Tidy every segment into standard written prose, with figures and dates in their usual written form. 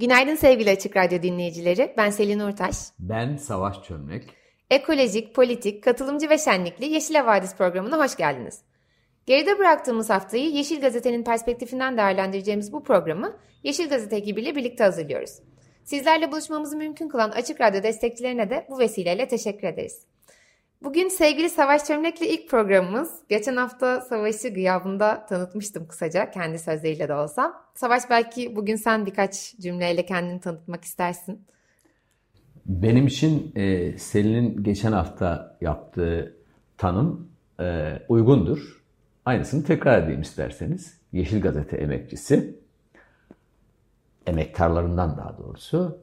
Günaydın sevgili Açık Radyo dinleyicileri. Ben Selin Uğurtaş. Ben Savaş Çömlek. Ekolojik, politik, katılımcı ve şenlikli Yeşil Havadis programına hoş geldiniz. Geride bıraktığımız haftayı Yeşil Gazete'nin perspektifinden değerlendireceğimiz bu programı Yeşil Gazete ekibiyle birlikte hazırlıyoruz. Sizlerle buluşmamızı mümkün kılan Açık Radyo destekçilerine de bu vesileyle teşekkür ederiz. Bugün sevgili Savaş Çömlek'le ilk programımız. Geçen hafta Savaş'ı gıyabında tanıtmıştım kısaca, kendi sözleriyle de olsa. Savaş, belki bugün sen birkaç cümleyle kendini tanıtmak istersin. Benim için Selin'in geçen hafta yaptığı tanım uygundur. Aynısını tekrar edeyim isterseniz. Yeşil Gazete emekçisi, emektarlarından daha doğrusu.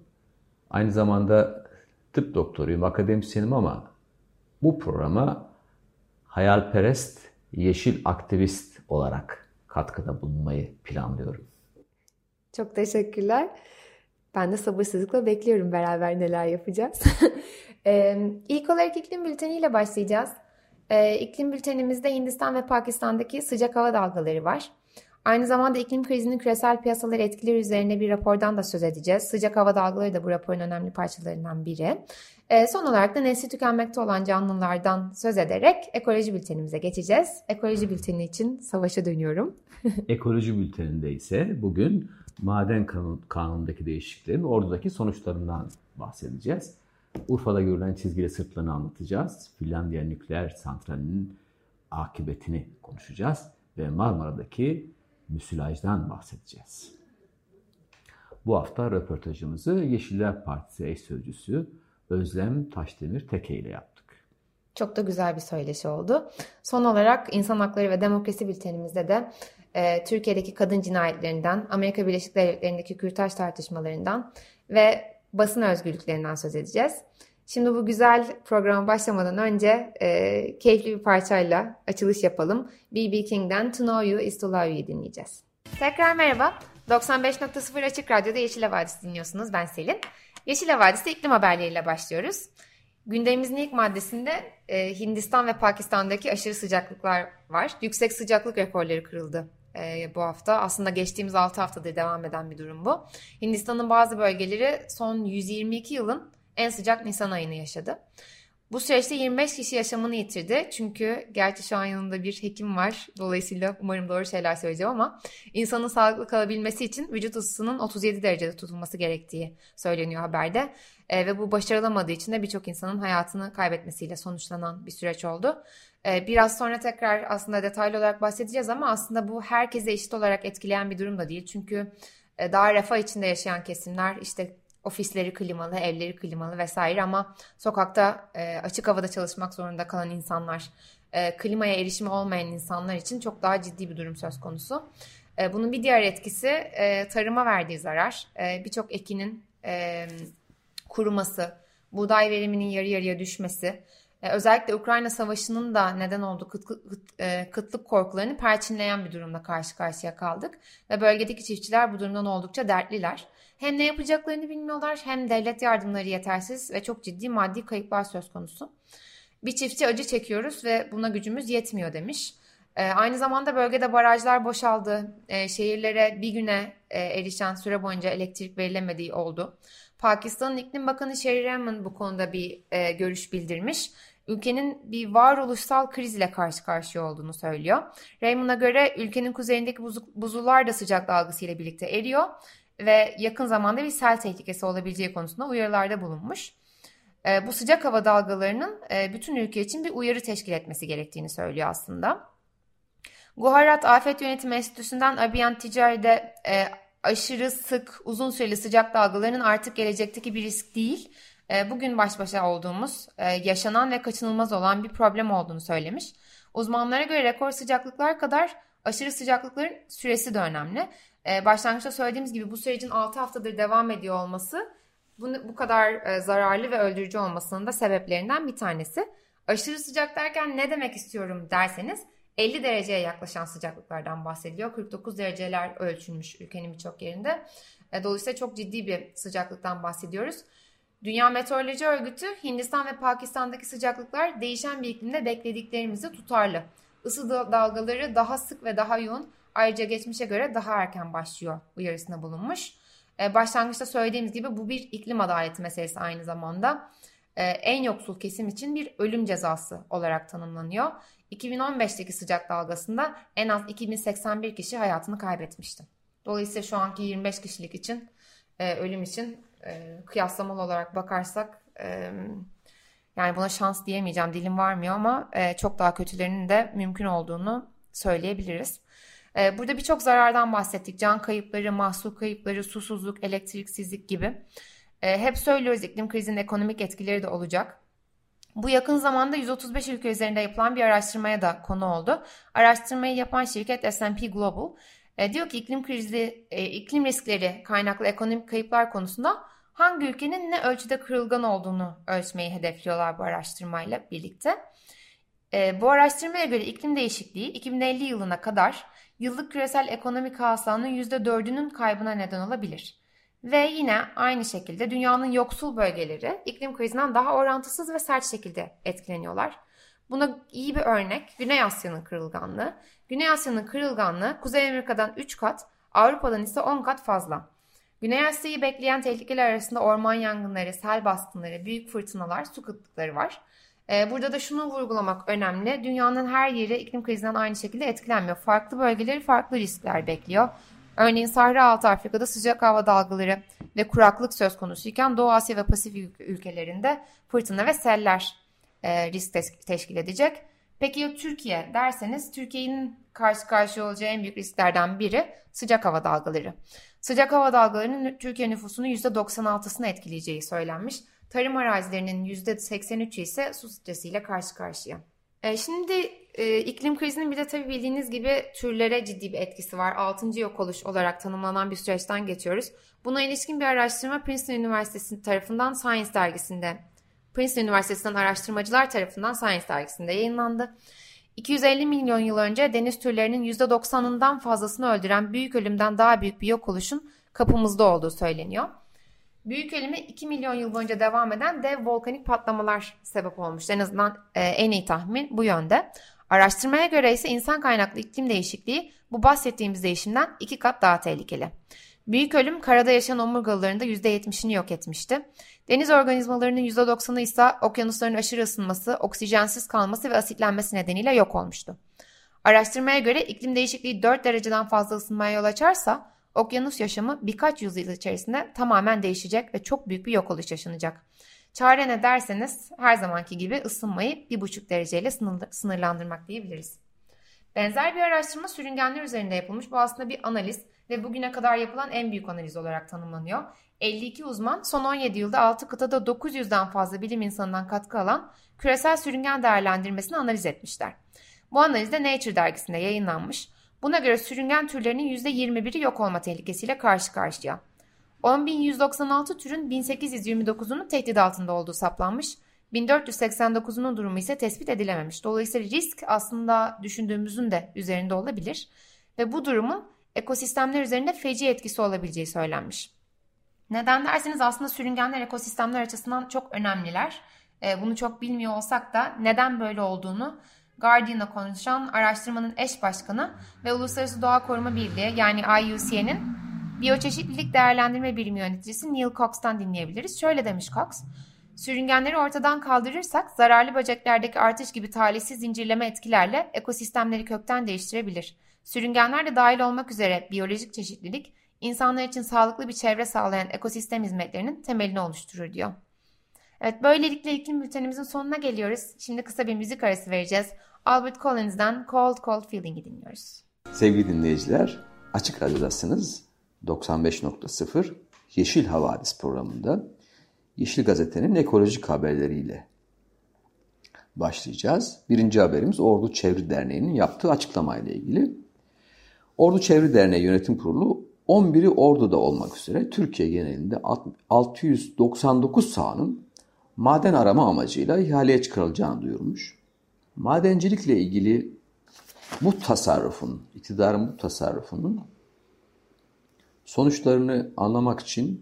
Aynı zamanda tıp doktoruyum, akademisyenim ama bu programa hayalperest, yeşil aktivist olarak katkıda bulunmayı planlıyorum. Çok teşekkürler. Ben de sabırsızlıkla bekliyorum beraber neler yapacağız. İlk olarak iklim bülteniyle başlayacağız. İklim bültenimizde Hindistan ve Pakistan'daki sıcak hava dalgaları var. Aynı zamanda iklim krizinin küresel piyasaları etkileri üzerine bir rapordan da söz edeceğiz. Sıcak hava dalgaları da bu raporun önemli parçalarından biri. Son olarak da nesli tükenmekte olan canlılardan söz ederek ekoloji bültenimize geçeceğiz. Ekoloji bülteni için Savaş'a dönüyorum. Ekoloji bülteninde ise bugün maden kanunundaki değişikliklerin Ordu'daki sonuçlarından bahsedeceğiz. Urfa'da görülen çizgili sırtlarını anlatacağız. Finlandiya nükleer santralinin akıbetini konuşacağız. Ve Marmara'daki müsilajdan bahsedeceğiz. Bu hafta röportajımızı Yeşiller Partisi eş sözcüsü Özlem Taşdemir Teke ile yaptık. Çok da güzel bir söyleşi oldu. Son olarak insan hakları ve demokrasi bültenimizde de Türkiye'deki kadın cinayetlerinden, Amerika Birleşik Devletleri'ndeki kürtaj tartışmalarından ve basın özgürlüklerinden söz edeceğiz. Şimdi bu güzel programa başlamadan önce keyifli bir parçayla açılış yapalım. B.B. King'den To Know You Is To Love You'yu dinleyeceğiz. Tekrar merhaba. 95.0 Açık Radyo'da Yeşil Havadis dinliyorsunuz. Ben Selin. Yeşil Havadis'te iklim haberleriyle başlıyoruz. Gündemimizin ilk maddesinde Hindistan ve Pakistan'daki aşırı sıcaklıklar var. Yüksek sıcaklık rekorları kırıldı bu hafta. Aslında geçtiğimiz 6 haftadır devam eden bir durum bu. Hindistan'ın bazı bölgeleri son 122 yılın en sıcak Nisan ayını yaşadı. Bu süreçte 25 kişi yaşamını yitirdi. Çünkü gerçi şu an yanında bir hekim var. Dolayısıyla umarım doğru şeyler söyleyeceğim ama insanın sağlıklı kalabilmesi için vücut ısısının 37 derecede tutulması gerektiği söyleniyor haberde. Ve bu başarılamadığı için de birçok insanın hayatını kaybetmesiyle sonuçlanan bir süreç oldu. Biraz sonra tekrar aslında detaylı olarak bahsedeceğiz ama aslında bu herkese eşit olarak etkileyen bir durum da değil. Çünkü daha refah içinde yaşayan kesimler işte ofisleri klimalı, evleri klimalı vesaire ama sokakta açık havada çalışmak zorunda kalan insanlar, klimaya erişimi olmayan insanlar için çok daha ciddi bir durum söz konusu. Bunun bir diğer etkisi tarıma verdiği zarar. Birçok ekinin kuruması, buğday veriminin yarı yarıya düşmesi, özellikle Ukrayna Savaşı'nın da neden olduğu kıtlık korkularını perçinleyen bir durumla karşı karşıya kaldık. Ve bölgedeki çiftçiler bu durumdan oldukça dertliler. Hem ne yapacaklarını bilmiyorlar hem devlet yardımları yetersiz ve çok ciddi maddi kayıplar söz konusu. Bir çiftçi acı çekiyoruz ve buna gücümüz yetmiyor demiş. Aynı zamanda bölgede barajlar boşaldı. Şehirlere bir güne erişen süre boyunca elektrik verilemediği oldu. Pakistan'ın İklim Bakanı Shireen Raymond bu konuda bir görüş bildirmiş. Ülkenin bir varoluşsal krizle karşı karşıya olduğunu söylüyor. Raymond'a göre ülkenin kuzeyindeki buzullar da sıcak dalgasıyla birlikte eriyor ve yakın zamanda bir sel tehlikesi olabileceği konusunda uyarılarda bulunmuş. Bu sıcak hava dalgalarının bütün ülke için bir uyarı teşkil etmesi gerektiğini söylüyor aslında. Gujarat Afet Yönetimi Enstitüsü'nden Abiyan Ticari'de aşırı sık, uzun süreli sıcak dalgalarının artık gelecekteki bir risk değil, bugün baş başa olduğumuz, yaşanan ve kaçınılmaz olan bir problem olduğunu söylemiş. Uzmanlara göre rekor sıcaklıklar kadar Aşırı sıcaklıkların süresi de önemli. Başlangıçta söylediğimiz gibi bu sürecin 6 haftadır devam ediyor olması bu kadar zararlı ve öldürücü olmasının da sebeplerinden bir tanesi. Aşırı sıcak derken ne demek istiyorum derseniz 50 dereceye yaklaşan sıcaklıklardan bahsediliyor. 49 dereceler ölçülmüş ülkenin birçok yerinde. Dolayısıyla çok ciddi bir sıcaklıktan bahsediyoruz. Dünya Meteoroloji Örgütü, Hindistan ve Pakistan'daki sıcaklıklar değişen bir iklimde beklediklerimizi tutarlı. Isı dalgaları daha sık ve daha yoğun, ayrıca geçmişe göre daha erken başlıyor uyarısında bulunmuş. Başlangıçta söylediğimiz gibi bu bir iklim adaleti meselesi aynı zamanda. En yoksul kesim için bir ölüm cezası olarak tanımlanıyor. 2015'teki sıcak dalgasında en az 2081 kişi hayatını kaybetmişti. Dolayısıyla şu anki 25 kişilik için ölüm için kıyaslamalı olarak bakarsak yani buna şans diyemeyeceğim, dilim varmıyor ama çok daha kötülerinin de mümkün olduğunu söyleyebiliriz. Burada birçok zarardan bahsettik. Can kayıpları, mahsul kayıpları, susuzluk, elektriksizlik gibi. Hep söylüyoruz iklim krizinin ekonomik etkileri de olacak. Bu yakın zamanda 135 ülke üzerinde yapılan bir araştırmaya da konu oldu. Araştırmayı yapan şirket S&P Global diyor ki iklim riskleri kaynaklı ekonomik kayıplar konusunda hangi ülkenin ne ölçüde kırılgan olduğunu ölçmeyi hedefliyorlar bu araştırmayla birlikte. Bu araştırmaya göre iklim değişikliği 2050 yılına kadar yıllık küresel ekonomik hasılanın %4'ünün kaybına neden olabilir. Ve yine aynı şekilde dünyanın yoksul bölgeleri iklim krizinden daha orantısız ve sert şekilde etkileniyorlar. Buna iyi bir örnek Güney Asya'nın kırılganlığı. Güney Asya'nın kırılganlığı Kuzey Amerika'dan 3 kat, Avrupa'dan ise 10 kat fazla. Güney Asya'yı bekleyen tehlikeler arasında orman yangınları, sel baskınları, büyük fırtınalar, su kıtlıkları var. Burada da şunu vurgulamak önemli. Dünyanın her yeri iklim krizinden aynı şekilde etkilenmiyor. Farklı bölgeleri farklı riskler bekliyor. Örneğin Sahra altı Afrika'da sıcak hava dalgaları ve kuraklık söz konusuyken Doğu Asya ve Pasifik ülkelerinde fırtına ve seller risk teşkil edecek. Peki ya Türkiye derseniz Türkiye'nin karşı karşıya olacağı en büyük risklerden biri sıcak hava dalgaları. Sıcak hava dalgalarının Türkiye nüfusunun %96'sını etkileyeceği söylenmiş. Tarım arazilerinin %83'ü ise su stresiyle karşı karşıya. Şimdi iklim krizinin bir de tabii bildiğiniz gibi türlere ciddi bir etkisi var. 6. yok oluş olarak tanımlanan bir süreçten geçiyoruz. Buna ilişkin bir araştırma Princeton Üniversitesi tarafından Science dergisinde, Princeton Üniversitesi'nden araştırmacılar tarafından Science dergisinde yayınlandı. 250 milyon yıl önce deniz türlerinin %90'ından fazlasını öldüren büyük ölümden daha büyük bir yok oluşun kapımızda olduğu söyleniyor. Büyük ölüme 2 milyon yıl boyunca devam eden dev volkanik patlamalar sebep olmuş. En azından en iyi tahmin bu yönde. Araştırmaya göre ise insan kaynaklı iklim değişikliği bu bahsettiğimiz değişimden 2 kat daha tehlikeli. Büyük ölüm karada yaşayan omurgalıların da %70'ini yok etmişti. Deniz organizmalarının %90'ı ise okyanusların aşırı ısınması, oksijensiz kalması ve asitlenmesi nedeniyle yok olmuştu. Araştırmaya göre iklim değişikliği 4 dereceden fazla ısınmaya yol açarsa okyanus yaşamı birkaç yüzyıl içerisinde tamamen değişecek ve çok büyük bir yok oluş yaşanacak. Çare ne derseniz her zamanki gibi ısınmayı 1,5 dereceyle sınırlandırmak diyebiliriz. Benzer bir araştırma sürüngenler üzerinde yapılmış. Bu aslında bir analiz ve bugüne kadar yapılan en büyük analiz olarak tanımlanıyor. 52 uzman son 17 yılda 6 kıtada 900'den fazla bilim insanından katkı alan küresel sürüngen değerlendirmesini analiz etmişler. Bu analiz de Nature dergisinde yayınlanmış. Buna göre sürüngen türlerinin %21'i yok olma tehlikesiyle karşı karşıya. 10.196 türün 1829'unun tehdit altında olduğu saptanmış, 1489'unun durumu ise tespit edilememiş. Dolayısıyla risk aslında düşündüğümüzün de üzerinde olabilir ve bu durumun ekosistemler üzerinde feci etkisi olabileceği söylenmiş. Neden derseniz aslında sürüngenler ekosistemler açısından çok önemliler. Bunu çok bilmiyor olsak da neden böyle olduğunu Guardian'la konuşan araştırmanın eş başkanı ve Uluslararası Doğa Koruma Birliği yani IUCN'in Biyoçeşitlilik Değerlendirme Birimi yöneticisi Neil Cox'tan dinleyebiliriz. Şöyle demiş Cox, sürüngenleri ortadan kaldırırsak zararlı böceklerdeki artış gibi talihsiz zincirleme etkilerle ekosistemleri kökten değiştirebilir. Sürüngenler de dahil olmak üzere biyolojik çeşitlilik insanlar için sağlıklı bir çevre sağlayan ekosistem hizmetlerinin temelini oluşturur diyor. Evet, böylelikle iklim bültenimizin sonuna geliyoruz. Şimdi kısa bir müzik arası vereceğiz. Albert Collins'den Cold Cold Feeling'i dinliyoruz. Sevgili dinleyiciler, Açık Radyo'dasınız. 95.0 Yeşil Havadis programında Yeşil Gazete'nin ekolojik haberleriyle başlayacağız. Birinci haberimiz Ordu Çevre Derneği'nin yaptığı açıklamayla ilgili. Ordu Çevre Derneği Yönetim Kurulu 11'i Ordu'da olmak üzere Türkiye genelinde 699 sahanın maden arama amacıyla ihaleye çıkarılacağını duyurmuş. Madencilikle ilgili bu tasarrufun, iktidarın bu tasarrufunun sonuçlarını anlamak için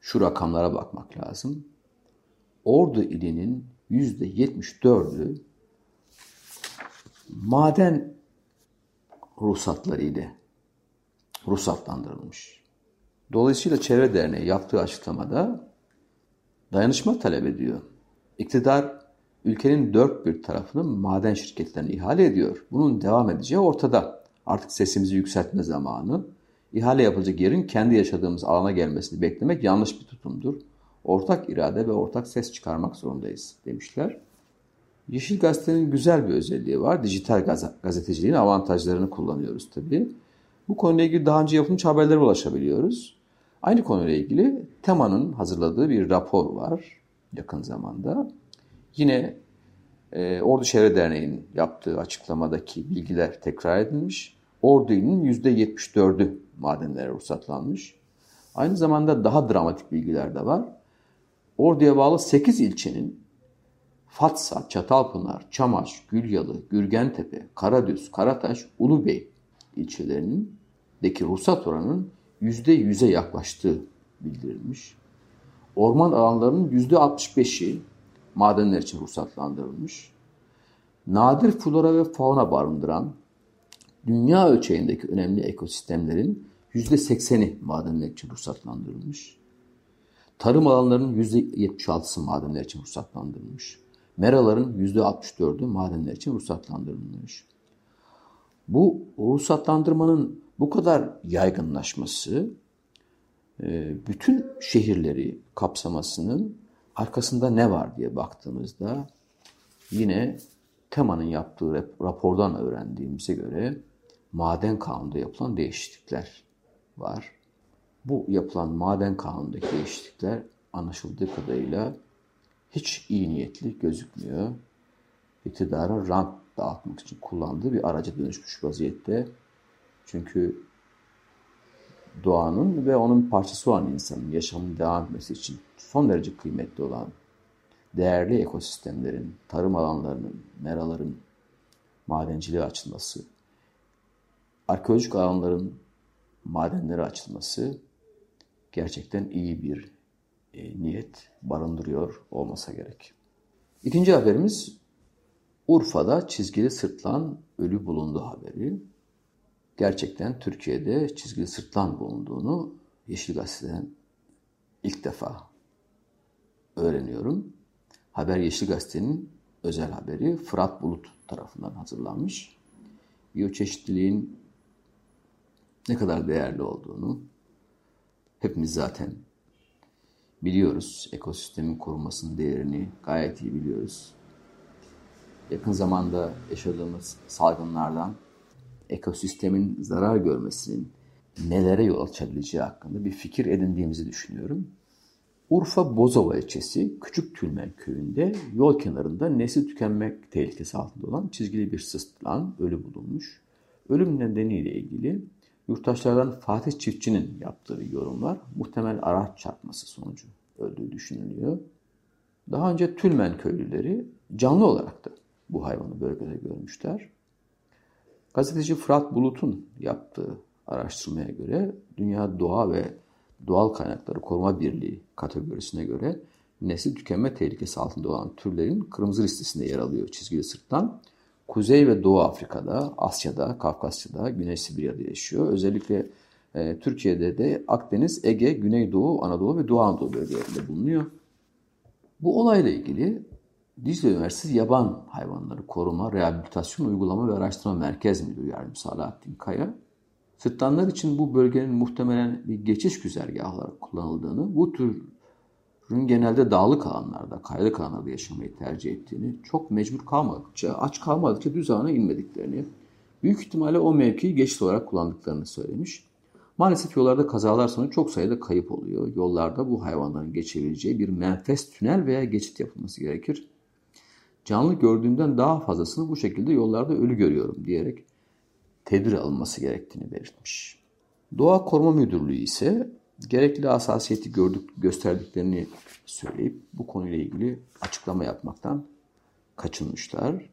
şu rakamlara bakmak lazım. Ordu ilinin %74'ü maden ruhsatları ile ruhsatlandırılmış. Dolayısıyla Çevre Derneği yaptığı açıklamada dayanışma talep ediyor. İktidar ülkenin dört bir tarafını maden şirketlerine ihale ediyor. Bunun devam edeceği ortada. Artık sesimizi yükseltme zamanı. İhale yapılacak yerin kendi yaşadığımız alana gelmesini beklemek yanlış bir tutumdur. Ortak irade ve ortak ses çıkarmak zorundayız demişler. Yeşil Gazete'nin güzel bir özelliği var. Dijital gazeteciliğin avantajlarını kullanıyoruz tabii. Bu konuyla ilgili daha önce yapılmış haberlere ulaşabiliyoruz. Aynı konuyla ilgili Tema'nın hazırladığı bir rapor var yakın zamanda. Yine Ordu Çevre Derneği'nin yaptığı açıklamadaki bilgiler tekrar edilmiş. Ordu ilinin %74'ü madenlere ruhsatlanmış. Aynı zamanda daha dramatik bilgiler de var. Ordu'ya bağlı 8 ilçenin Fatsa, Çatalpınar, Çamaş, Gülyalı, Gürgentepe, Karadüz, Karataş, Ulubey ilçelerindeki ruhsat oranının %100'e yaklaştığı bildirilmiş. Orman alanlarının %65'i madenler için ruhsatlandırılmış. Nadir flora ve fauna barındıran dünya ölçeğindeki önemli ekosistemlerin %80'i madenler için ruhsatlandırılmış. Tarım alanlarının %76'sı madenler için ruhsatlandırılmış. Meraların %64'ü madenler için ruhsatlandırılmış. Bu ruhsatlandırmanın bu kadar yaygınlaşması, bütün şehirleri kapsamasının arkasında ne var diye baktığımızda yine Tema'nın yaptığı rapordan öğrendiğimize göre maden kanununda yapılan değişiklikler var. Bu yapılan maden kanunundaki değişiklikler anlaşıldığı kadarıyla hiç iyi niyetli gözükmüyor. İktidara rant dağıtmak için kullandığı bir araca dönüşmüş vaziyette. Çünkü doğanın ve onun parçası olan insanın yaşamını devam etmesi için son derece kıymetli olan değerli ekosistemlerin, tarım alanlarının, meraların madenciliğe açılması, arkeolojik alanların madenlere açılması gerçekten iyi bir niyet barındırıyor olmasa gerek. İkinci haberimiz Urfa'da çizgili sırtlan ölü bulundu haberi. Gerçekten Türkiye'de çizgili sırtlan bulunduğunu Yeşil Gazete'den ilk defa öğreniyorum. Haber Yeşil Gazete'nin özel haberi Fırat Bulut tarafından hazırlanmış. Biyoçeşitliliğin ne kadar değerli olduğunu hepimiz zaten biliyoruz. Ekosistemin korunmasının değerini gayet iyi biliyoruz. Yakın zamanda yaşadığımız salgınlardan ekosistemin zarar görmesinin nelere yol açabileceği hakkında bir fikir edindiğimizi düşünüyorum. Urfa Bozova ilçesi Küçük Tülmen köyünde yol kenarında nesli tükenmek tehlikesi altında olan çizgili bir sırtlan ölü bulunmuş. Ölüm nedeniyle ilgili yurttaşlardan Fatih Çiftçi'nin yaptığı yorumlar muhtemel araç çarpması sonucu öldüğü düşünülüyor. Daha önce Tülmen köylüleri canlı olarak da bu hayvanı bölgede görmüşler. Gazeteci Fırat Bulut'un yaptığı araştırmaya göre Dünya Doğa ve Doğal Kaynakları Koruma Birliği kategorisine göre nesli tükenme tehlikesi altında olan türlerin kırmızı listesinde yer alıyor çizgili sırtlan. Kuzey ve Doğu Afrika'da, Asya'da, Kafkasya'da, Güney Sibirya'da yaşıyor. Özellikle Türkiye'de de Akdeniz, Ege, Güneydoğu, Anadolu ve Doğu Anadolu bölgelerinde bulunuyor. Bu olayla ilgili Dicle Üniversitesi Yaban Hayvanları Koruma, Rehabilitasyon, Uygulama ve Araştırma Merkez Müdürü Yardımcısı Alaaddin Kaya, sırtlanlar için bu bölgenin muhtemelen bir geçiş güzergahı olarak kullanıldığını, bu türün genelde dağlık alanlarda, kayalık alanlarda yaşamayı tercih ettiğini, çok mecbur kalmadıkça, aç kalmadıkça düzağına inmediklerini, büyük ihtimalle o mevkiyi geçiş olarak kullandıklarını söylemiş. Maalesef yollarda kazalar sonucu çok sayıda kayıp oluyor. Yollarda bu hayvanların geçebileceği bir menfez tünel veya geçit yapılması gerekir. Canlı gördüğümden daha fazlasını bu şekilde yollarda ölü görüyorum diyerek tedbir alınması gerektiğini belirtmiş. Doğa Koruma Müdürlüğü ise gerekli hassasiyeti gösterdiklerini söyleyip bu konuyla ilgili açıklama yapmaktan kaçınmışlar.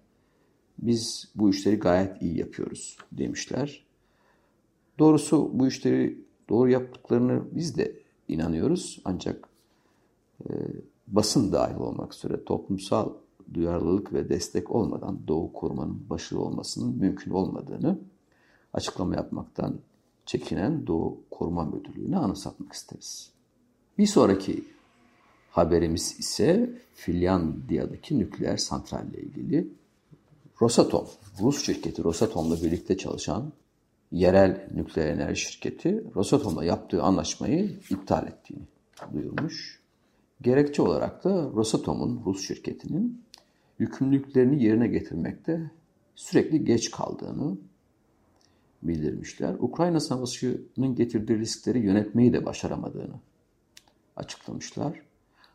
Biz bu işleri gayet iyi yapıyoruz demişler. Doğrusu bu işleri doğru yaptıklarını biz de inanıyoruz. Ancak basın dahil olmak üzere toplumsal duyarlılık ve destek olmadan doğu korumanın başarılı olmasının mümkün olmadığını açıklama yapmaktan çekinen Doğu Koruma Müdürlüğü'ne anımsatmak isteriz. Bir sonraki haberimiz ise Finlandiya'daki nükleer santralle ilgili. Rosatom, Rus şirketi Rosatom'la birlikte çalışan yerel nükleer enerji şirketi Rosatom'la yaptığı anlaşmayı iptal ettiğini duyurmuş. Gerekçe olarak da Rosatom'un, Rus şirketinin yükümlülüklerini yerine getirmekte sürekli geç kaldığını bildirmişler. Ukrayna savaşının getirdiği riskleri yönetmeyi de başaramadığını açıklamışlar.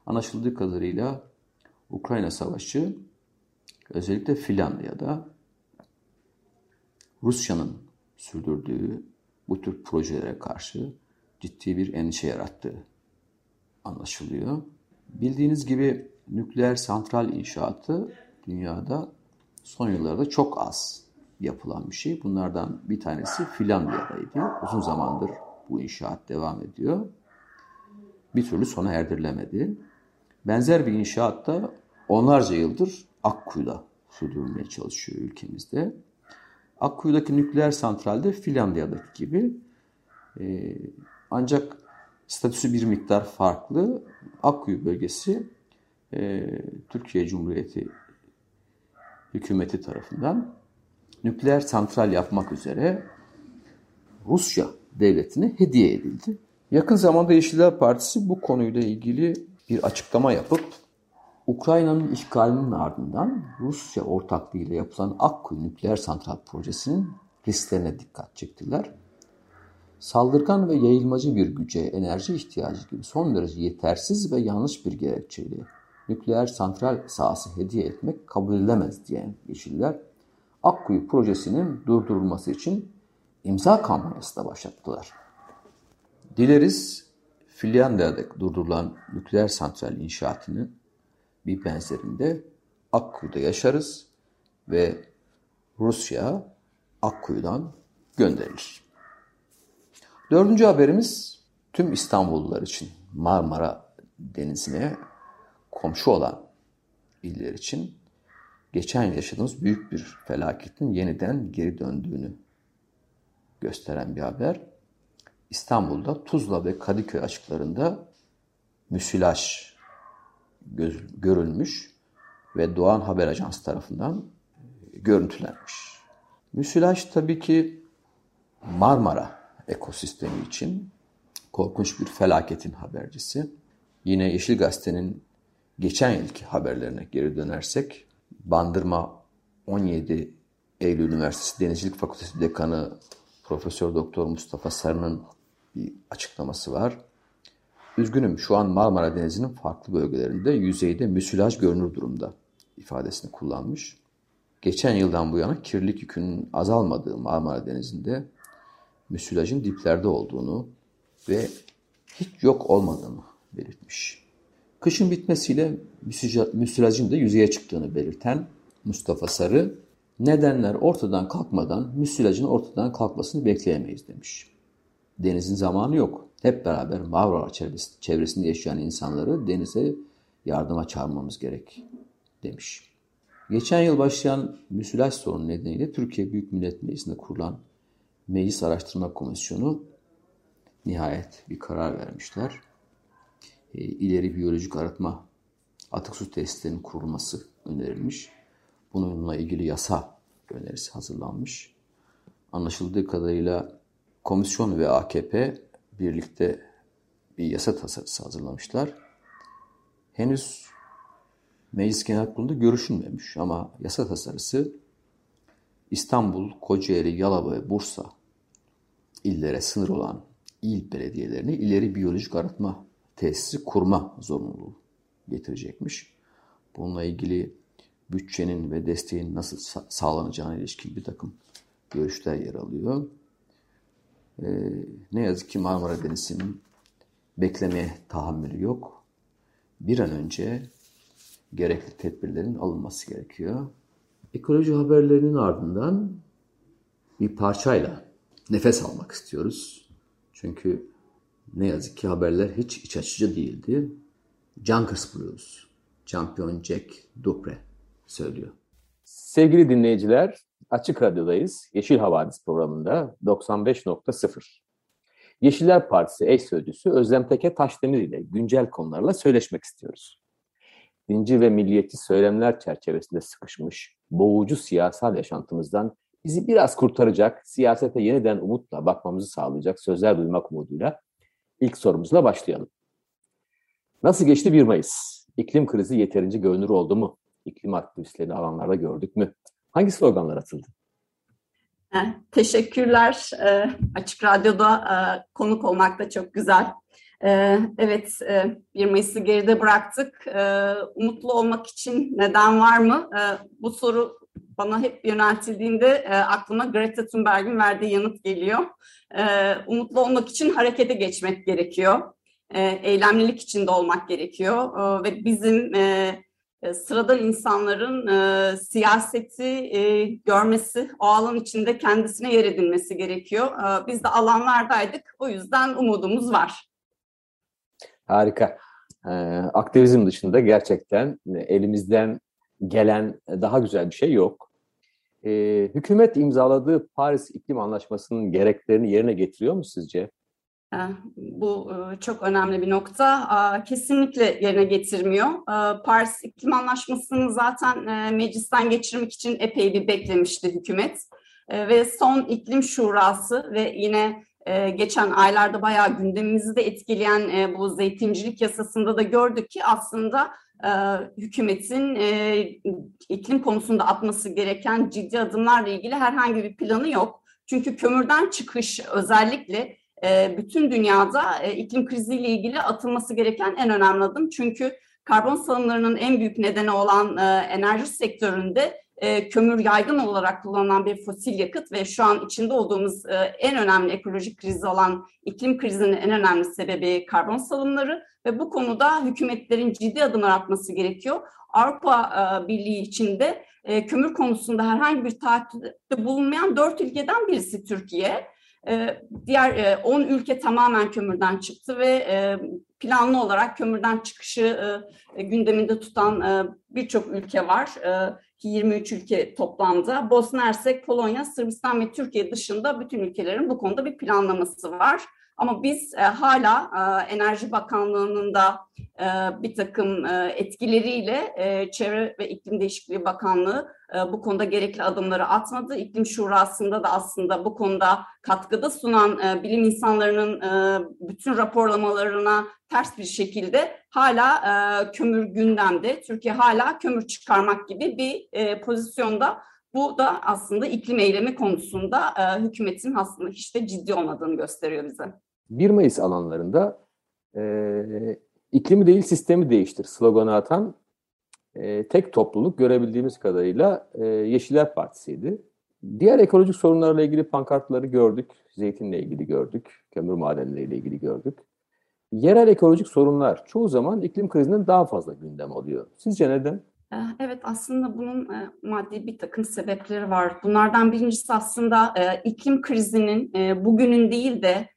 Anlaşıldığı kadarıyla Ukrayna savaşı özellikle Finlandiya'da Rusya'nın sürdürdüğü bu tür projelere karşı ciddi bir endişe yarattığı anlaşılıyor. Bildiğiniz gibi nükleer santral inşaatı dünyada son yıllarda çok az yapılan bir şey. Bunlardan bir tanesi Finlandiya'daydı. Uzun zamandır bu inşaat devam ediyor. Bir türlü sona erdirilemedi. Benzer bir inşaat da onlarca yıldır Akkuyu'da sürdürülmeye çalışıyor ülkemizde. Akkuyu'daki nükleer santralde Finlandiya'daki gibi ancak statüsü bir miktar farklı. Akkuyu bölgesi Türkiye Cumhuriyeti hükümeti tarafından nükleer santral yapmak üzere Rusya devletine hediye edildi. Yakın zamanda Yeşiller Partisi bu konuyla ilgili bir açıklama yapıp Ukrayna'nın işgalinin ardından Rusya ortaklığıyla yapılan Akkuyu nükleer santral projesinin risklerine dikkat çektiler. Saldırgan ve yayılmacı bir güce enerji ihtiyacı gibi son derece yetersiz ve yanlış bir gerekçeyle nükleer santral sahası hediye etmek kabul edilemez diyen Yeşiller, Akkuyu projesinin durdurulması için imza kampanyası da başlattılar. Dileriz Finlandiya'da durdurulan nükleer santral inşaatının bir benzerinde Akkuyu'da yaşarız ve Rusya Akkuyu'dan gönderilir. Dördüncü haberimiz tüm İstanbullular için, Marmara Denizi'ne komşu olan iller için geçen yıl yaşadığımız büyük bir felaketin yeniden geri döndüğünü gösteren bir haber. İstanbul'da Tuzla ve Kadıköy açıklarında müsilaj görülmüş ve Doğan Haber Ajansı tarafından görüntülenmiş. Müsilaj tabii ki Marmara ekosistemi için korkunç bir felaketin habercisi. Yine Yeşil Gazete'nin geçen yılki haberlerine geri dönersek, Bandırma 17 Eylül Üniversitesi Denizcilik Fakültesi Dekanı Profesör Doktor Mustafa Sarı'nın bir açıklaması var. Üzgünüm, şu an Marmara Denizi'nin farklı bölgelerinde yüzeyde müsilaj görünür durumda ifadesini kullanmış. Geçen yıldan bu yana kirlilik yükünün azalmadığı Marmara Denizi'nde müsilajın diplerde olduğunu ve hiç yok olmadığını belirtmiş. Kışın bitmesiyle müsilajın da yüzeye çıktığını belirten Mustafa Sarı, nedenler ortadan kalkmadan müsilajın ortadan kalkmasını bekleyemeyiz demiş. Denizin zamanı yok. Hep beraber Marmara çevresinde yaşayan insanları denize yardıma çağırmamız gerek demiş. Geçen yıl başlayan müsilaj sorunu nedeniyle Türkiye Büyük Millet Meclisi'nde kurulan Meclis Araştırma Komisyonu nihayet bir karar vermişler. İleri biyolojik arıtma atık su tesislerinin kurulması önerilmiş. Bununla ilgili yasa önerisi hazırlanmış. Anlaşıldığı kadarıyla komisyon ve AKP birlikte bir yasa tasarısı hazırlamışlar. Henüz Meclis Genel Kurulu'nda görüşülmemiş ama yasa tasarısı İstanbul, Kocaeli, Yalova ve Bursa illere sınır olan il belediyelerine ileri biyolojik arıtma tesisi kurma zorunluluğu getirecekmiş. Bununla ilgili bütçenin ve desteğin nasıl sağlanacağına ilişkin bir takım görüşler yer alıyor. Ne yazık ki Marmara Denizi'nin beklemeye tahammülü yok. Bir an önce gerekli tedbirlerin alınması gerekiyor. Ekoloji haberlerinin ardından bir parçayla nefes almak istiyoruz. Çünkü ne yazık ki haberler hiç iç açıcı değildi. Junkers Blues, şampiyon Jack Dupre söylüyor. Sevgili dinleyiciler, Açık Radyo'dayız. Yeşil Havadis programında 95.0. Yeşiller Partisi eş sözcüsü Özlem Taşdemir ile güncel konularla söyleşmek istiyoruz. Dinci ve milliyetçi söylemler çerçevesinde sıkışmış, boğucu siyasal yaşantımızdan bizi biraz kurtaracak, siyasete yeniden umutla bakmamızı sağlayacak sözler duymak umuduyla ilk sorumuzla başlayalım. Nasıl geçti 1 Mayıs? İklim krizi yeterince görünür oldu mu? İklim aktivistlerini alanlarda gördük mü? Hangi sloganlar atıldı? Teşekkürler. Açık Radyo'da konuk olmak da çok güzel. Evet, 1 Mayıs'ı geride bıraktık. Umutlu olmak için neden var mı? Bu soru bana hep yöneltildiğinde aklıma Greta Thunberg'in verdiği yanıt geliyor. Umutlu olmak için harekete geçmek gerekiyor. Eylemlilik içinde olmak gerekiyor. Ve bizim sıradan insanların siyaseti görmesi, o alan içinde kendisine yer edinmesi gerekiyor. Biz de alanlardaydık, o yüzden umudumuz var. Harika. Aktivizm dışında gerçekten elimizden gelen daha güzel bir şey yok. Hükümet imzaladığı Paris İklim Anlaşması'nın gereklerini yerine getiriyor mu sizce? Bu çok önemli bir nokta. Kesinlikle yerine getirmiyor. Paris İklim Anlaşması'nı zaten meclisten geçirmek için epey bir beklemişti hükümet. Ve son İklim Şurası ve yine geçen aylarda bayağı gündemimizi de etkileyen bu zeytincilik yasasında da gördük ki aslında hükümetin iklim konusunda atması gereken ciddi adımlarla ilgili herhangi bir planı yok. Çünkü kömürden çıkış özellikle bütün dünyada iklim kriziyle ilgili atılması gereken en önemli adım. Çünkü karbon salımlarının en büyük nedeni olan enerji sektöründe kömür yaygın olarak kullanılan bir fosil yakıt ve şu an içinde olduğumuz en önemli ekolojik krizi olan iklim krizinin en önemli sebebi karbon salımları ve bu konuda hükümetlerin ciddi adımlar atması gerekiyor. Avrupa Birliği içinde kömür konusunda herhangi bir taahhütte bulunmayan 4 ülkeden birisi Türkiye. Diğer 10 ülke tamamen kömürden çıktı ve planlı olarak kömürden çıkışı gündeminde tutan birçok ülke var. 23 ülke toplamda. Bosna Hersek, Polonya, Sırbistan ve Türkiye dışında bütün ülkelerin bu konuda bir planlaması var. Ama biz hala Enerji Bakanlığı'nın da bir takım etkileriyle Çevre ve İklim Değişikliği Bakanlığı bu konuda gerekli adımları atmadı. İklim Şurası'nda da aslında bu konuda katkıda sunan bilim insanlarının bütün raporlamalarına ters bir şekilde hala kömür gündemde. Türkiye hala kömür çıkarmak gibi bir pozisyonda. Bu da aslında iklim eylemi konusunda hükümetin aslında hiç de ciddi olmadığını gösteriyor bize. 1 Mayıs alanlarında iklimi değil sistemi değiştir sloganı atan tek topluluk görebildiğimiz kadarıyla Yeşiller Partisi'ydi. Diğer ekolojik sorunlarla ilgili pankartları gördük, zeytinle ilgili gördük, kömür madenleriyle ilgili gördük. Yerel ekolojik sorunlar çoğu zaman iklim krizinden daha fazla gündem oluyor. Sizce neden? Evet, aslında bunun maddi bir takım sebepleri var. Bunlardan birincisi aslında iklim krizinin bugünün değil de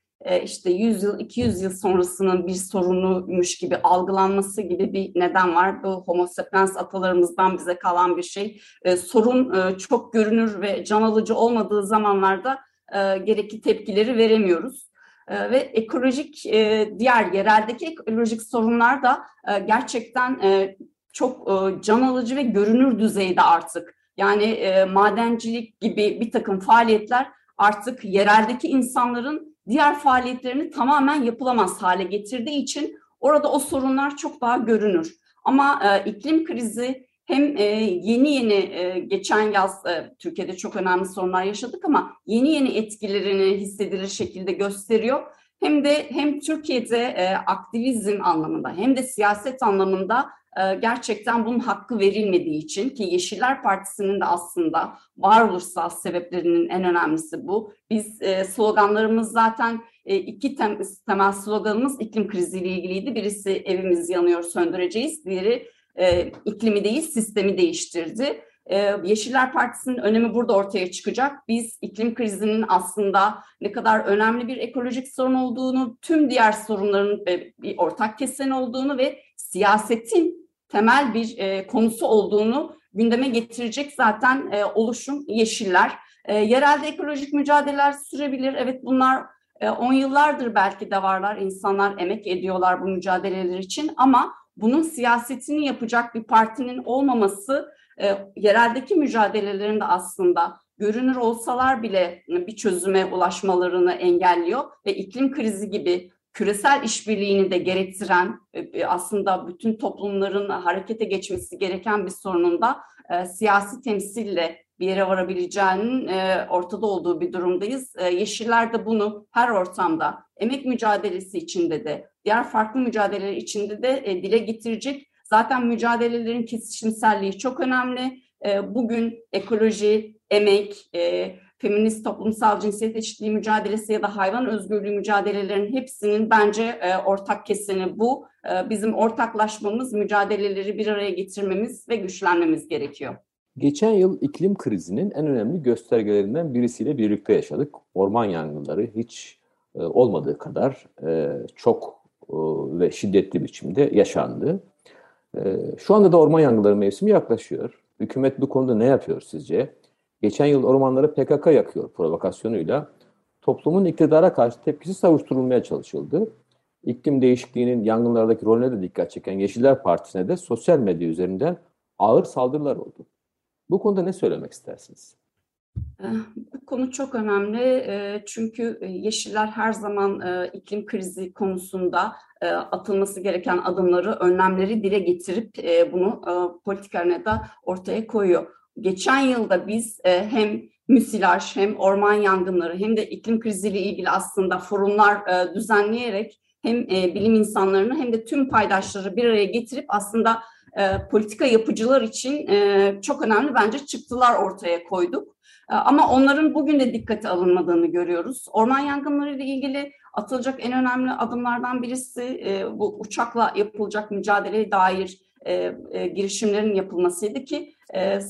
işte 100 yıl, 200 yıl sonrasının bir sorunuymuş gibi algılanması gibi bir neden var. Bu Homo sapiens atalarımızdan bize kalan bir şey. Sorun çok görünür ve can alıcı olmadığı zamanlarda gerekli tepkileri veremiyoruz. Ve ekolojik, diğer yereldeki ekolojik sorunlar da gerçekten çok can alıcı ve görünür düzeyde artık. Yani madencilik gibi bir takım faaliyetler artık yereldeki insanların diğer faaliyetlerini tamamen yapılamaz hale getirdiği için orada o sorunlar çok daha görünür. Ama iklim krizi hem yeni geçen yaz Türkiye'de çok önemli sorunlar yaşadık ama yeni etkilerini hissedilir şekilde gösteriyor. Hem de hem Türkiye'de aktivizm anlamında hem de siyaset anlamında gerçekten bunun hakkı verilmediği için, ki Yeşiller Partisi'nin de aslında varoluşsal sebeplerinin en önemlisi bu. Biz sloganlarımız zaten iki temel sloganımız iklim kriziyle ilgiliydi. Birisi evimiz yanıyor söndüreceğiz, diğeri iklimi değil sistemi değiştirdi. Yeşiller Partisi'nin önemi burada ortaya çıkacak. Biz iklim krizinin aslında ne kadar önemli bir ekolojik sorun olduğunu, tüm diğer sorunların bir ortak kesen olduğunu ve siyasetin temel bir konusu olduğunu gündeme getirecek zaten oluşum Yeşiller. Yerelde ekolojik mücadeleler sürebilir. Evet, bunlar 10 yıllardır belki de varlar. İnsanlar emek ediyorlar bu mücadeleler için, ama bunun siyasetini yapacak bir partinin olmaması yereldeki mücadelelerin de aslında görünür olsalar bile bir çözüme ulaşmalarını engelliyor ve iklim krizi gibi küresel işbirliğini de gerektiren, aslında bütün toplumların harekete geçmesi gereken bir sorunun da siyasi temsille bir yere varabileceğinin ortada olduğu bir durumdayız. Yeşiller de bunu her ortamda, emek mücadelesi içinde de, diğer farklı mücadeleler içinde de dile getirecek. Zaten mücadelelerin kesişimselliği çok önemli. Bugün ekoloji, emek, feminist toplumsal cinsiyet eşitliği mücadelesi ya da hayvan özgürlüğü mücadelelerinin hepsinin bence ortak keseni bu. Bizim ortaklaşmamız, mücadeleleri bir araya getirmemiz ve güçlenmemiz gerekiyor. Geçen yıl iklim krizinin en önemli göstergelerinden birisiyle birlikte yaşadık. Orman yangınları hiç olmadığı kadar çok ve şiddetli biçimde yaşandı. Şu anda da orman yangınları mevsimi yaklaşıyor. Hükümet bu konuda ne yapıyor sizce? Geçen yıl ormanları PKK yakıyor provokasyonuyla. Toplumun iktidara karşı tepkisi savuşturulmaya çalışıldı. İklim değişikliğinin yangınlardaki rolüne de dikkat çeken Yeşiller Partisi'ne de sosyal medya üzerinden ağır saldırılar oldu. Bu konuda ne söylemek istersiniz? Bu konu çok önemli, çünkü Yeşiller her zaman iklim krizi konusunda atılması gereken adımları, önlemleri dile getirip bunu politikalarına da ortaya koyuyor. Geçen yılda biz hem müsilaj, hem orman yangınları, hem de iklim kriziyle ilgili aslında forumlar düzenleyerek hem bilim insanlarını hem de tüm paydaşları bir araya getirip aslında politika yapıcılar için çok önemli bence çıktılar ortaya koyduk. Ama onların bugün de dikkate alınmadığını görüyoruz. Orman yangınları ile ilgili atılacak en önemli adımlardan birisi bu uçakla yapılacak mücadeleye dair girişimlerin yapılmasıydı ki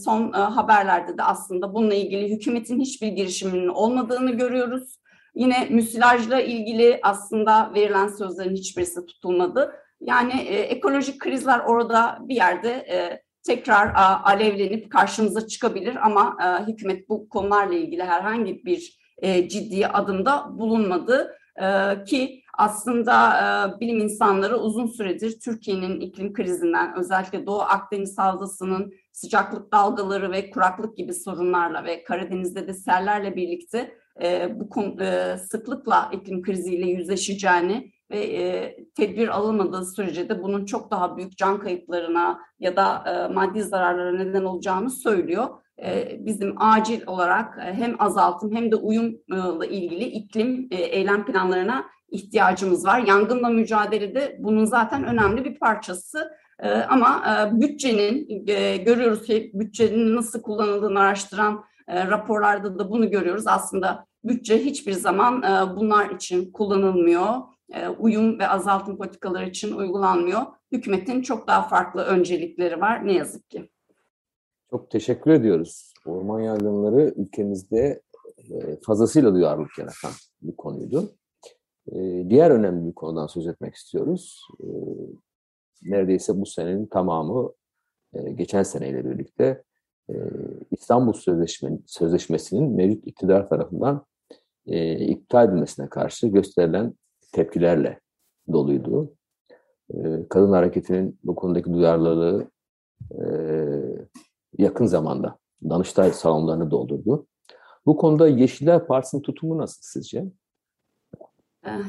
son haberlerde de aslında bununla ilgili hükümetin hiçbir girişiminin olmadığını görüyoruz. Yine müsilajla ilgili aslında verilen sözlerin hiçbirisi tutulmadı. Yani ekolojik krizler orada bir yerde tekrar alevlenip karşımıza çıkabilir, ama hükümet bu konularla ilgili herhangi bir ciddi adımda bulunmadı ki aslında bilim insanları uzun süredir Türkiye'nin iklim krizinden, özellikle Doğu Akdeniz havzasının sıcaklık dalgaları ve kuraklık gibi sorunlarla ve Karadeniz'de de sellerle birlikte bu sıklıkla iklim kriziyle yüzleşeceğini ve tedbir alınmadığı sürece de bunun çok daha büyük can kayıplarına ya da maddi zararlara neden olacağını söylüyor. Bizim acil olarak hem azaltım hem de uyumla ilgili iklim eylem planlarına ihtiyacımız var. Yangınla mücadelede bunun zaten önemli bir parçası. Ama bütçenin, görüyoruz ki bütçenin nasıl kullanıldığını araştıran raporlarda da bunu görüyoruz. Aslında bütçe hiçbir zaman bunlar için kullanılmıyor. Uyum ve azaltım politikaları için uygulanmıyor. Hükümetin çok daha farklı öncelikleri var ne yazık ki. Çok teşekkür ediyoruz. Orman yangınları ülkemizde fazlasıyla duyarlılık yaratan bir konuydu. Diğer önemli bir konudan söz etmek istiyoruz. Neredeyse bu senenin tamamı geçen seneyle birlikte İstanbul Sözleşmesi'nin mevcut iktidar tarafından iptal edilmesine karşı gösterilen tepkilerle doluydu. Kadın hareketinin bu konudaki duyarlılığı yakın zamanda Danıştay salonlarını doldurdu. Bu konuda Yeşiller Partisi'nin tutumu nasıl sizce?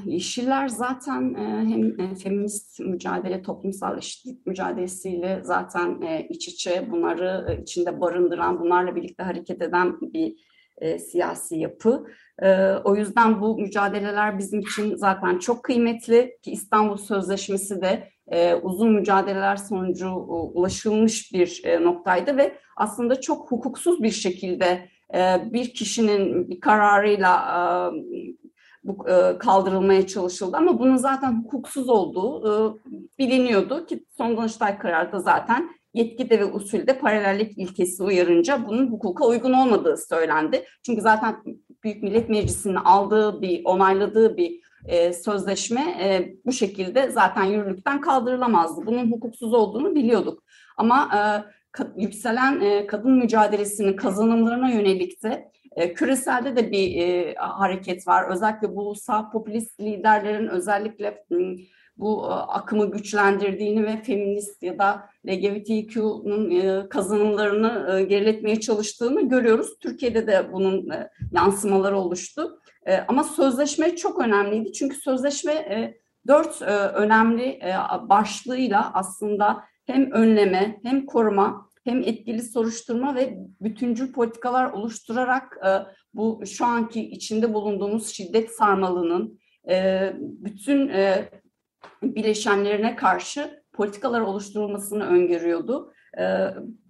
Yeşiller zaten hem feminist mücadele, toplumsal eşitlik mücadelesiyle zaten iç içe, bunları içinde barındıran, bunlarla birlikte hareket eden bir siyasi yapı. O yüzden bu mücadeleler bizim için zaten çok kıymetli ki İstanbul Sözleşmesi de uzun mücadeleler sonucu ulaşılmış bir noktaydı ve aslında çok hukuksuz bir şekilde bir kişinin bir kararıyla kaldırılmaya çalışıldı. Ama bunun zaten hukuksuz olduğu biliniyordu ki son Danıştay kararda zaten yetkide ve usulde paralellik ilkesi uyarınca bunun hukuka uygun olmadığı söylendi. Çünkü zaten Büyük Millet Meclisi'nin aldığı onayladığı bir sözleşme bu şekilde zaten yürürlükten kaldırılamazdı. Bunun hukuksuz olduğunu biliyorduk. Ama yükselen kadın mücadelesinin kazanımlarına yönelik de küreselde de bir hareket var. Özellikle bu sağ popülist liderlerin özellikle bu akımı güçlendirdiğini ve feminist ya da LGBTQ'nun kazanımlarını geriletmeye çalıştığını görüyoruz. Türkiye'de de bunun yansımaları oluştu. Ama sözleşme çok önemliydi. Çünkü sözleşme dört önemli başlığıyla aslında hem önleme, hem koruma, hem etkili soruşturma ve bütüncül politikalar oluşturarak bu şu anki içinde bulunduğumuz şiddet sarmalının bütün bileşenlerine karşı politikalar oluşturulmasını öngörüyordu.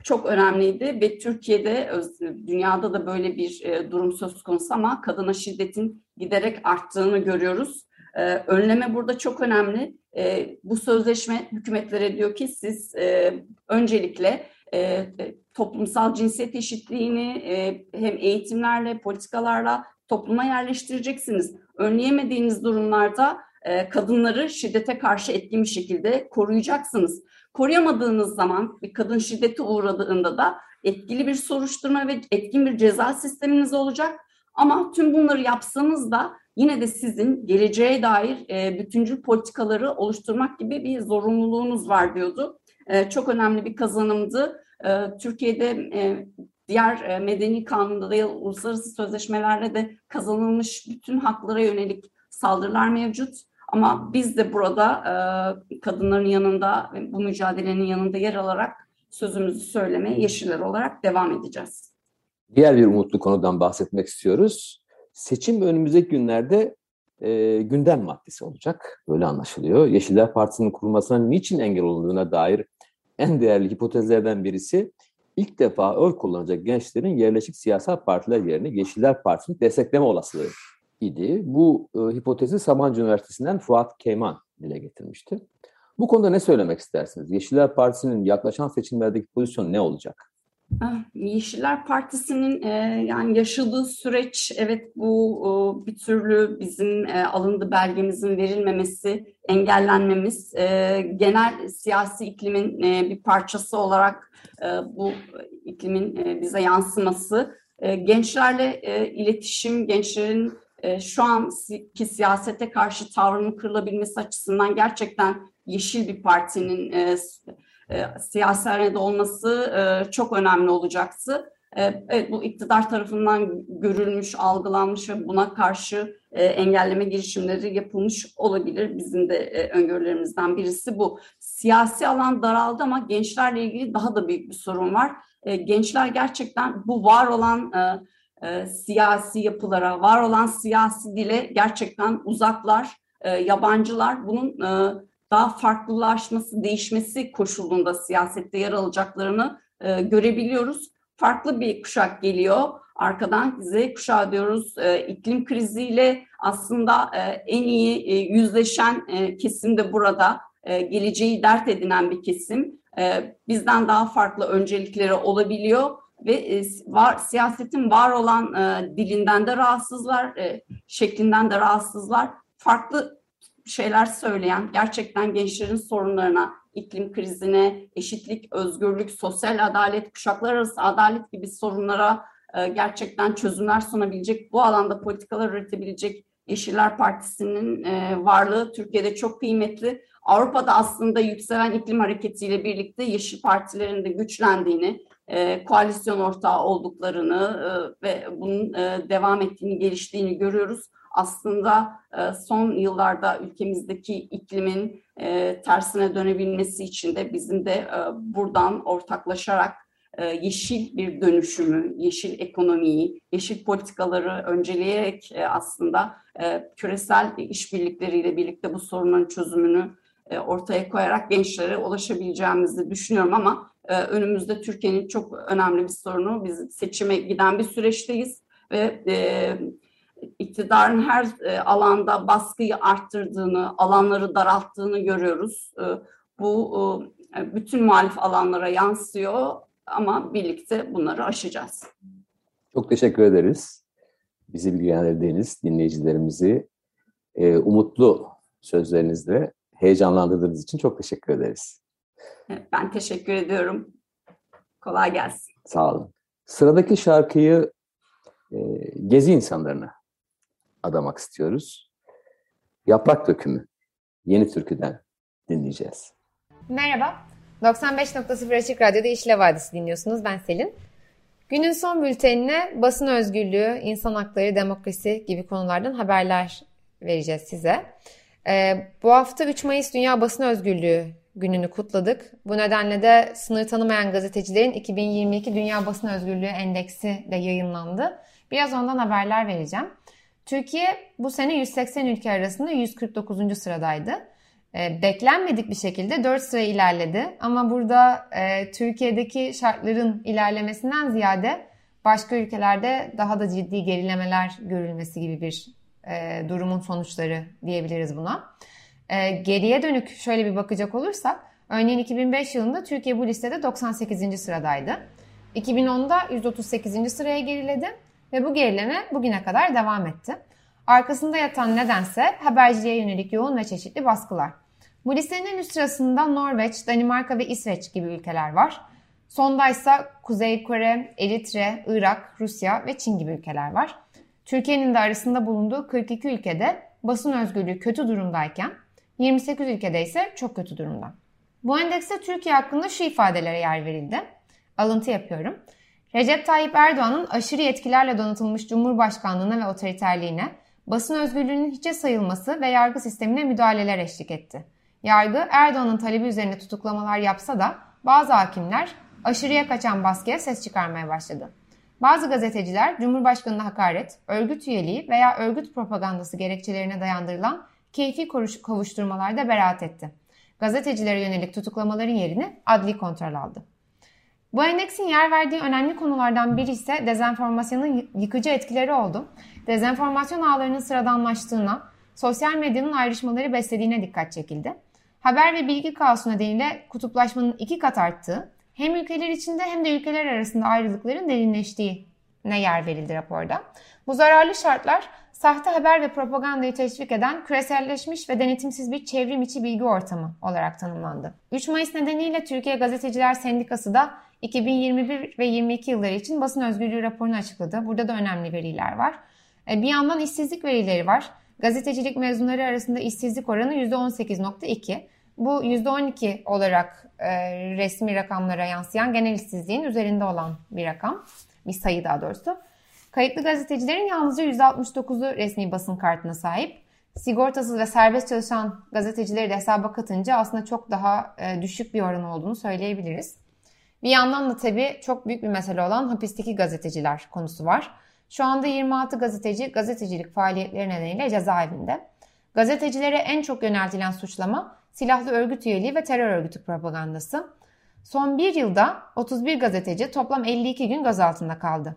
Çok önemliydi ve Türkiye'de, dünyada da böyle bir durum söz konusu ama kadına şiddetin giderek arttığını görüyoruz. Önleme burada çok önemli. Bu sözleşme hükümetlere diyor ki siz öncelikle toplumsal cinsiyet eşitliğini hem eğitimlerle, politikalarla topluma yerleştireceksiniz. Önleyemediğiniz durumlarda kadınları şiddete karşı etkin bir şekilde koruyacaksınız. Koruyamadığınız zaman bir kadın şiddete uğradığında da etkili bir soruşturma ve etkin bir ceza sisteminiz olacak. Ama tüm bunları yapsanız da yine de sizin geleceğe dair bütüncül politikaları oluşturmak gibi bir zorunluluğunuz var diyordu. Çok önemli bir kazanımdı. Türkiye'de diğer medeni kanunda da uluslararası sözleşmelerle de kazanılmış bütün haklara yönelik saldırılar mevcut. Ama biz de burada kadınların yanında, bu mücadelenin yanında yer alarak sözümüzü söylemeye Yeşiller olarak devam edeceğiz. Diğer bir umutlu konudan bahsetmek istiyoruz. Seçim önümüzdeki günlerde gündem maddesi olacak. Böyle anlaşılıyor. Yeşiller Partisi'nin kurulmasına niçin engel olduğuna dair en değerli hipotezlerden birisi ilk defa oy kullanacak gençlerin yerleşik siyasal partiler yerine Yeşiller Partisi'ni destekleme olasılığı idi. Bu hipotezi Sabancı Üniversitesi'nden Fuat Keyman dile getirmişti. Bu konuda ne söylemek istersiniz? Yeşiller Partisi'nin yaklaşan seçimlerdeki pozisyonu ne olacak? Yeşiller Partisi'nin yani yaşadığı süreç, evet, bu bir türlü bizim alındı belgemizin verilmemesi, engellenmemiz, genel siyasi iklimin bir parçası olarak bu iklimin bize yansıması, gençlerle iletişim, gençlerin şu anki siyasete karşı tavrının kırılabilmesi açısından gerçekten yeşil bir partinin siyasi arenada olması çok önemli olacaktı. Evet, bu iktidar tarafından görülmüş, algılanmış ve buna karşı engelleme girişimleri yapılmış olabilir. Bizim de öngörülerimizden birisi bu. Siyasi alan daraldı ama gençlerle ilgili daha da büyük bir sorun var. Gençler gerçekten bu var olan siyasi yapılara, var olan siyasi dile gerçekten uzaklar, yabancılar. Bunun daha farklılaşması, değişmesi koşulunda siyasette yer alacaklarını görebiliyoruz. Farklı bir kuşak geliyor. Arkadan Z kuşağı diyoruz. İklim kriziyle aslında en iyi yüzleşen kesim de burada. Geleceği dert edinen bir kesim. Bizden daha farklı öncelikleri olabiliyor. Ve siyasetin var olan dilinden de rahatsızlar, şeklinden de rahatsızlar. Farklı şeyler söyleyen, gerçekten gençlerin sorunlarına, iklim krizine, eşitlik, özgürlük, sosyal adalet, kuşaklar arası adalet gibi sorunlara gerçekten çözümler sunabilecek, bu alanda politikalar üretebilecek Yeşiller Partisi'nin varlığı Türkiye'de çok kıymetli. Avrupa'da aslında yükselen iklim hareketiyle birlikte yeşil partilerin de güçlendiğini, koalisyon ortağı olduklarını ve bunun devam ettiğini, geliştiğini görüyoruz. Aslında son yıllarda ülkemizdeki iklimin tersine dönebilmesi için de bizim de buradan ortaklaşarak yeşil bir dönüşümü, yeşil ekonomiyi, yeşil politikaları önceleyerek aslında küresel işbirlikleriyle birlikte bu sorunların çözümünü ortaya koyarak gençlere ulaşabileceğimizi düşünüyorum ama önümüzde Türkiye'nin çok önemli bir sorunu. Biz seçime giden bir süreçteyiz ve iktidarın her alanda baskıyı arttırdığını, alanları daralttığını görüyoruz. Bu bütün muhalif alanlara yansıyor ama birlikte bunları aşacağız. Çok teşekkür ederiz. Bizi bilgilendirdiğiniz, dinleyicilerimizi umutlu sözlerinizle heyecanlandırdığınız için çok teşekkür ederiz. Ben teşekkür ediyorum. Kolay gelsin. Sağ olun. Sıradaki şarkıyı gezi insanlarına adamak istiyoruz. Yaprak Dökümü Yeni Türkü'den dinleyeceğiz. Merhaba. 95.0 Açık Radyo'da Yeşil Havadis'i dinliyorsunuz. Ben Selin. Günün son bültenine basın özgürlüğü, insan hakları, demokrasi gibi konulardan haberler vereceğiz size. Bu hafta 3 Mayıs Dünya Basın Özgürlüğü gününü kutladık. Bu nedenle de sınır tanımayan gazetecilerin 2022 Dünya Basın Özgürlüğü Endeksi de yayınlandı. Biraz ondan haberler vereceğim. Türkiye bu sene 180 ülke arasında 149. sıradaydı. Beklenmedik bir şekilde 4 sıra ilerledi. Ama burada Türkiye'deki şartların ilerlemesinden ziyade başka ülkelerde daha da ciddi gerilemeler görülmesi gibi bir durumun sonuçları diyebiliriz buna. Geriye dönük şöyle bir bakacak olursak, örneğin 2005 yılında Türkiye bu listede 98. sıradaydı. 2010'da 138. sıraya geriledi ve bu gerileme bugüne kadar devam etti. Arkasında yatan nedense haberciliğe yönelik yoğun ve çeşitli baskılar. Bu listenin en üst sırasında Norveç, Danimarka ve İsveç gibi ülkeler var. Sondaysa Kuzey Kore, Eritre, Irak, Rusya ve Çin gibi ülkeler var. Türkiye'nin de arasında bulunduğu 42 ülkede basın özgürlüğü kötü durumdayken 28 ülkede ise çok kötü durumda. Bu endekste Türkiye hakkında şu ifadelere yer verildi. Alıntı yapıyorum. Recep Tayyip Erdoğan'ın aşırı yetkilerle donatılmış Cumhurbaşkanlığına ve otoriterliğine, basın özgürlüğünün hiçe sayılması ve yargı sistemine müdahaleler eşlik etti. Yargı Erdoğan'ın talebi üzerine tutuklamalar yapsa da bazı hakimler aşırıya kaçan baskıya ses çıkarmaya başladı. Bazı gazeteciler Cumhurbaşkanı'na hakaret, örgüt üyeliği veya örgüt propagandası gerekçelerine dayandırılan keyfi kovuşturmalarda beraat etti. Gazetecilere yönelik tutuklamaların yerini adli kontrol aldı. Bu endeksin yer verdiği önemli konulardan biri ise dezenformasyonun yıkıcı etkileri oldu. Dezenformasyon ağlarının sıradanlaştığına, sosyal medyanın ayrışmaları beslediğine dikkat çekildi. Haber ve bilgi kaosu nedeniyle kutuplaşmanın 2 kat arttığı, hem ülkeler içinde hem de ülkeler arasında ayrılıkların derinleştiğine yer verildi raporda. Bu zararlı şartlar, sahte haber ve propagandayı teşvik eden küreselleşmiş ve denetimsiz bir çevrim içi bilgi ortamı olarak tanımlandı. 3 Mayıs nedeniyle Türkiye Gazeteciler Sendikası da 2021 ve 22 yılları için basın özgürlüğü raporunu açıkladı. Burada da önemli veriler var. Bir yandan işsizlik verileri var. Gazetecilik mezunları arasında işsizlik oranı %18.2. Bu %12 olarak resmi rakamlara yansıyan genel işsizliğin üzerinde olan bir rakam, bir sayı daha doğrusu. Kayıtlı gazetecilerin yalnızca %69'u resmi basın kartına sahip. Sigortasız ve serbest çalışan gazetecileri de hesaba katınca aslında çok daha düşük bir oran olduğunu söyleyebiliriz. Bir yandan da tabii çok büyük bir mesele olan hapisteki gazeteciler konusu var. Şu anda 26 gazeteci gazetecilik faaliyetleri nedeniyle cezaevinde. Gazetecilere en çok yöneltilen suçlama silahlı örgüt üyeliği ve terör örgütü propagandası. Son bir yılda 31 gazeteci toplam 52 gün gözaltında kaldı.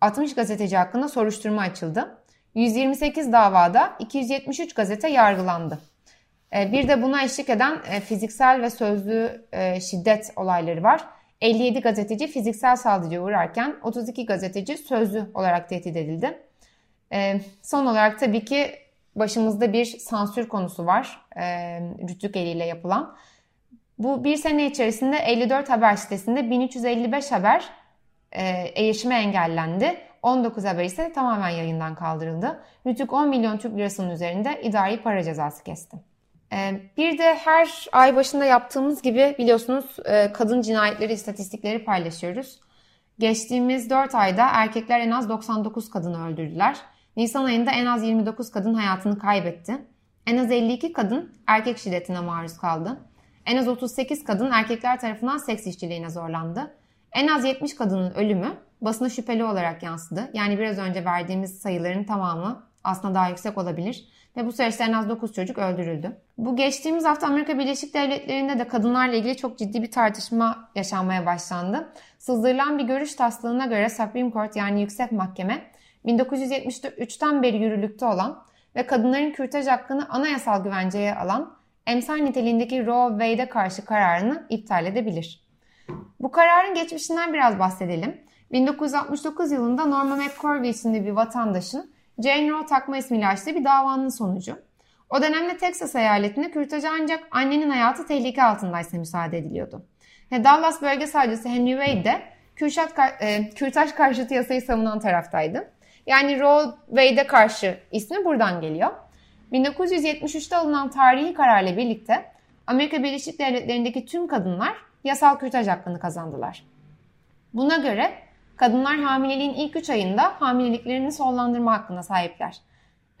60 gazeteci hakkında soruşturma açıldı. 128 davada 273 gazete yargılandı. Bir de buna eşlik eden fiziksel ve sözlü şiddet olayları var. 57 gazeteci fiziksel saldırıya uğrarken 32 gazeteci sözlü olarak tehdit edildi. Son olarak tabii ki başımızda bir sansür konusu var. Rütük eliyle yapılan. Bu bir sene içerisinde 54 haber sitesinde 1355 haber erişime engellendi. 19 haber ise tamamen yayından kaldırıldı. Rütük 10 milyon Türk lirasının üzerinde idari para cezası kesti. Bir de her ay başında yaptığımız gibi biliyorsunuz kadın cinayetleri istatistikleri paylaşıyoruz. Geçtiğimiz 4 ayda erkekler en az 99 kadını öldürdüler. Nisan ayında en az 29 kadın hayatını kaybetti. En az 52 kadın erkek şiddetine maruz kaldı. En az 38 kadın erkekler tarafından seks işçiliğine zorlandı. En az 70 kadının ölümü basına şüpheli olarak yansıdı. Yani biraz önce verdiğimiz sayıların tamamı aslında daha yüksek olabilir. ve bu süreçte en az 9 çocuk öldürüldü. Bu geçtiğimiz hafta Amerika Birleşik Devletleri'nde de kadınlarla ilgili çok ciddi bir tartışma yaşanmaya başlandı. Sızdırılan bir görüş taslağına göre Supreme Court, yani Yüksek Mahkeme, 1973'ten beri yürürlükte olan ve kadınların kürtaj hakkını anayasal güvenceye alan emsal niteliğindeki Roe v. Wade'e karşı kararını iptal edebilir. Bu kararın geçmişinden biraz bahsedelim. 1969 yılında Norma McCorvey isimli bir vatandaşın Jane Roe takma ismiyle açtığı bir davanın sonucu. O dönemde Texas eyaletinde kürtaja ancak annenin hayatı tehlike altındaysa müsaade ediliyordu. Dallas bölge savcısı Henry Wade de kürtaj karşıtı yasayı savunan taraftaydı. Yani Roe Wade'e karşı ismi buradan geliyor. 1973'te alınan tarihi kararla birlikte Amerika Birleşik Devletleri'ndeki tüm kadınlar yasal kürtaj hakkını kazandılar. Buna göre kadınlar hamileliğin ilk 3 ayında hamileliklerini sonlandırma hakkına sahipler.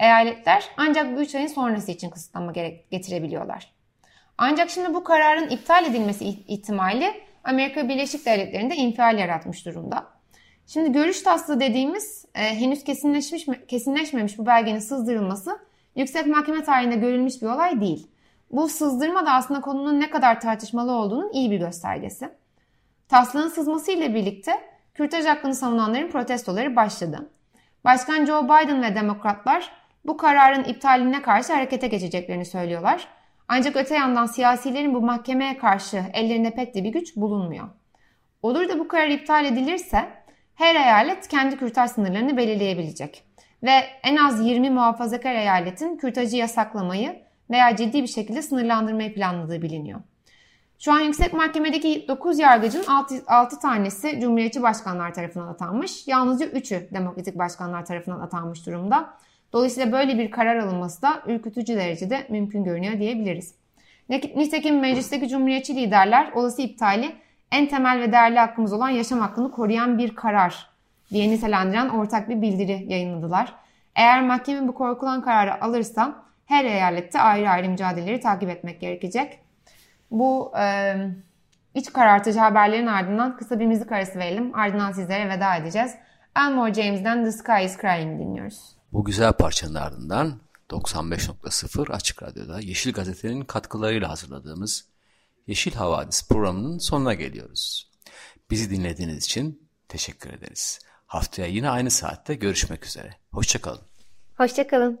Eyaletler ancak bu 3 ayın sonrası için kısıtlama getirebiliyorlar. Ancak şimdi bu kararın iptal edilmesi ihtimali Amerika Birleşik Devletleri'nde infial yaratmış durumda. Şimdi görüş taslığı dediğimiz henüz kesinleşmemiş bu belgenin sızdırılması Yüksek Mahkeme tarihinde görülmüş bir olay değil. Bu sızdırma da aslında konunun ne kadar tartışmalı olduğunun iyi bir göstergesi. Taslağın sızmasıyla birlikte kürtaj hakkını savunanların protestoları başladı. Başkan Joe Biden ve demokratlar bu kararın iptaline karşı harekete geçeceklerini söylüyorlar. Ancak öte yandan siyasilerin bu mahkemeye karşı ellerinde pek de bir güç bulunmuyor. Olur da bu karar iptal edilirse her eyalet kendi kürtaj sınırlarını belirleyebilecek. Ve en az 20 muhafazakar eyaletin kürtajı yasaklamayı veya ciddi bir şekilde sınırlandırmayı planladığı biliniyor. Şu an Yüksek Mahkemedeki 9 yargıcın 6 tanesi Cumhuriyetçi başkanlar tarafından atanmış, yalnızca 3'ü Demokratik başkanlar tarafından atanmış durumda. Dolayısıyla böyle bir karar alınması da ürkütücü derecede mümkün görünüyor diyebiliriz. Nitekim meclisteki Cumhuriyetçi liderler olası iptali en temel ve değerli hakkımız olan yaşam hakkını koruyan bir karar diye nitelendiren ortak bir bildiri yayınladılar. Eğer mahkeme bu korkulan kararı alırsa her eyalette ayrı ayrı mücadeleleri takip etmek gerekecek. Bu iç karartıcı haberlerin ardından kısa bir müzik arası verelim. Ardından sizlere veda edeceğiz. Elmore James'den The Sky Is Crying'i dinliyoruz. Bu güzel parçanın ardından 95.0 Açık Radyo'da Yeşil Gazete'nin katkılarıyla hazırladığımız Yeşil Havadis programının sonuna geliyoruz. Bizi dinlediğiniz için teşekkür ederiz. Haftaya yine aynı saatte görüşmek üzere. Hoşçakalın. Hoşçakalın.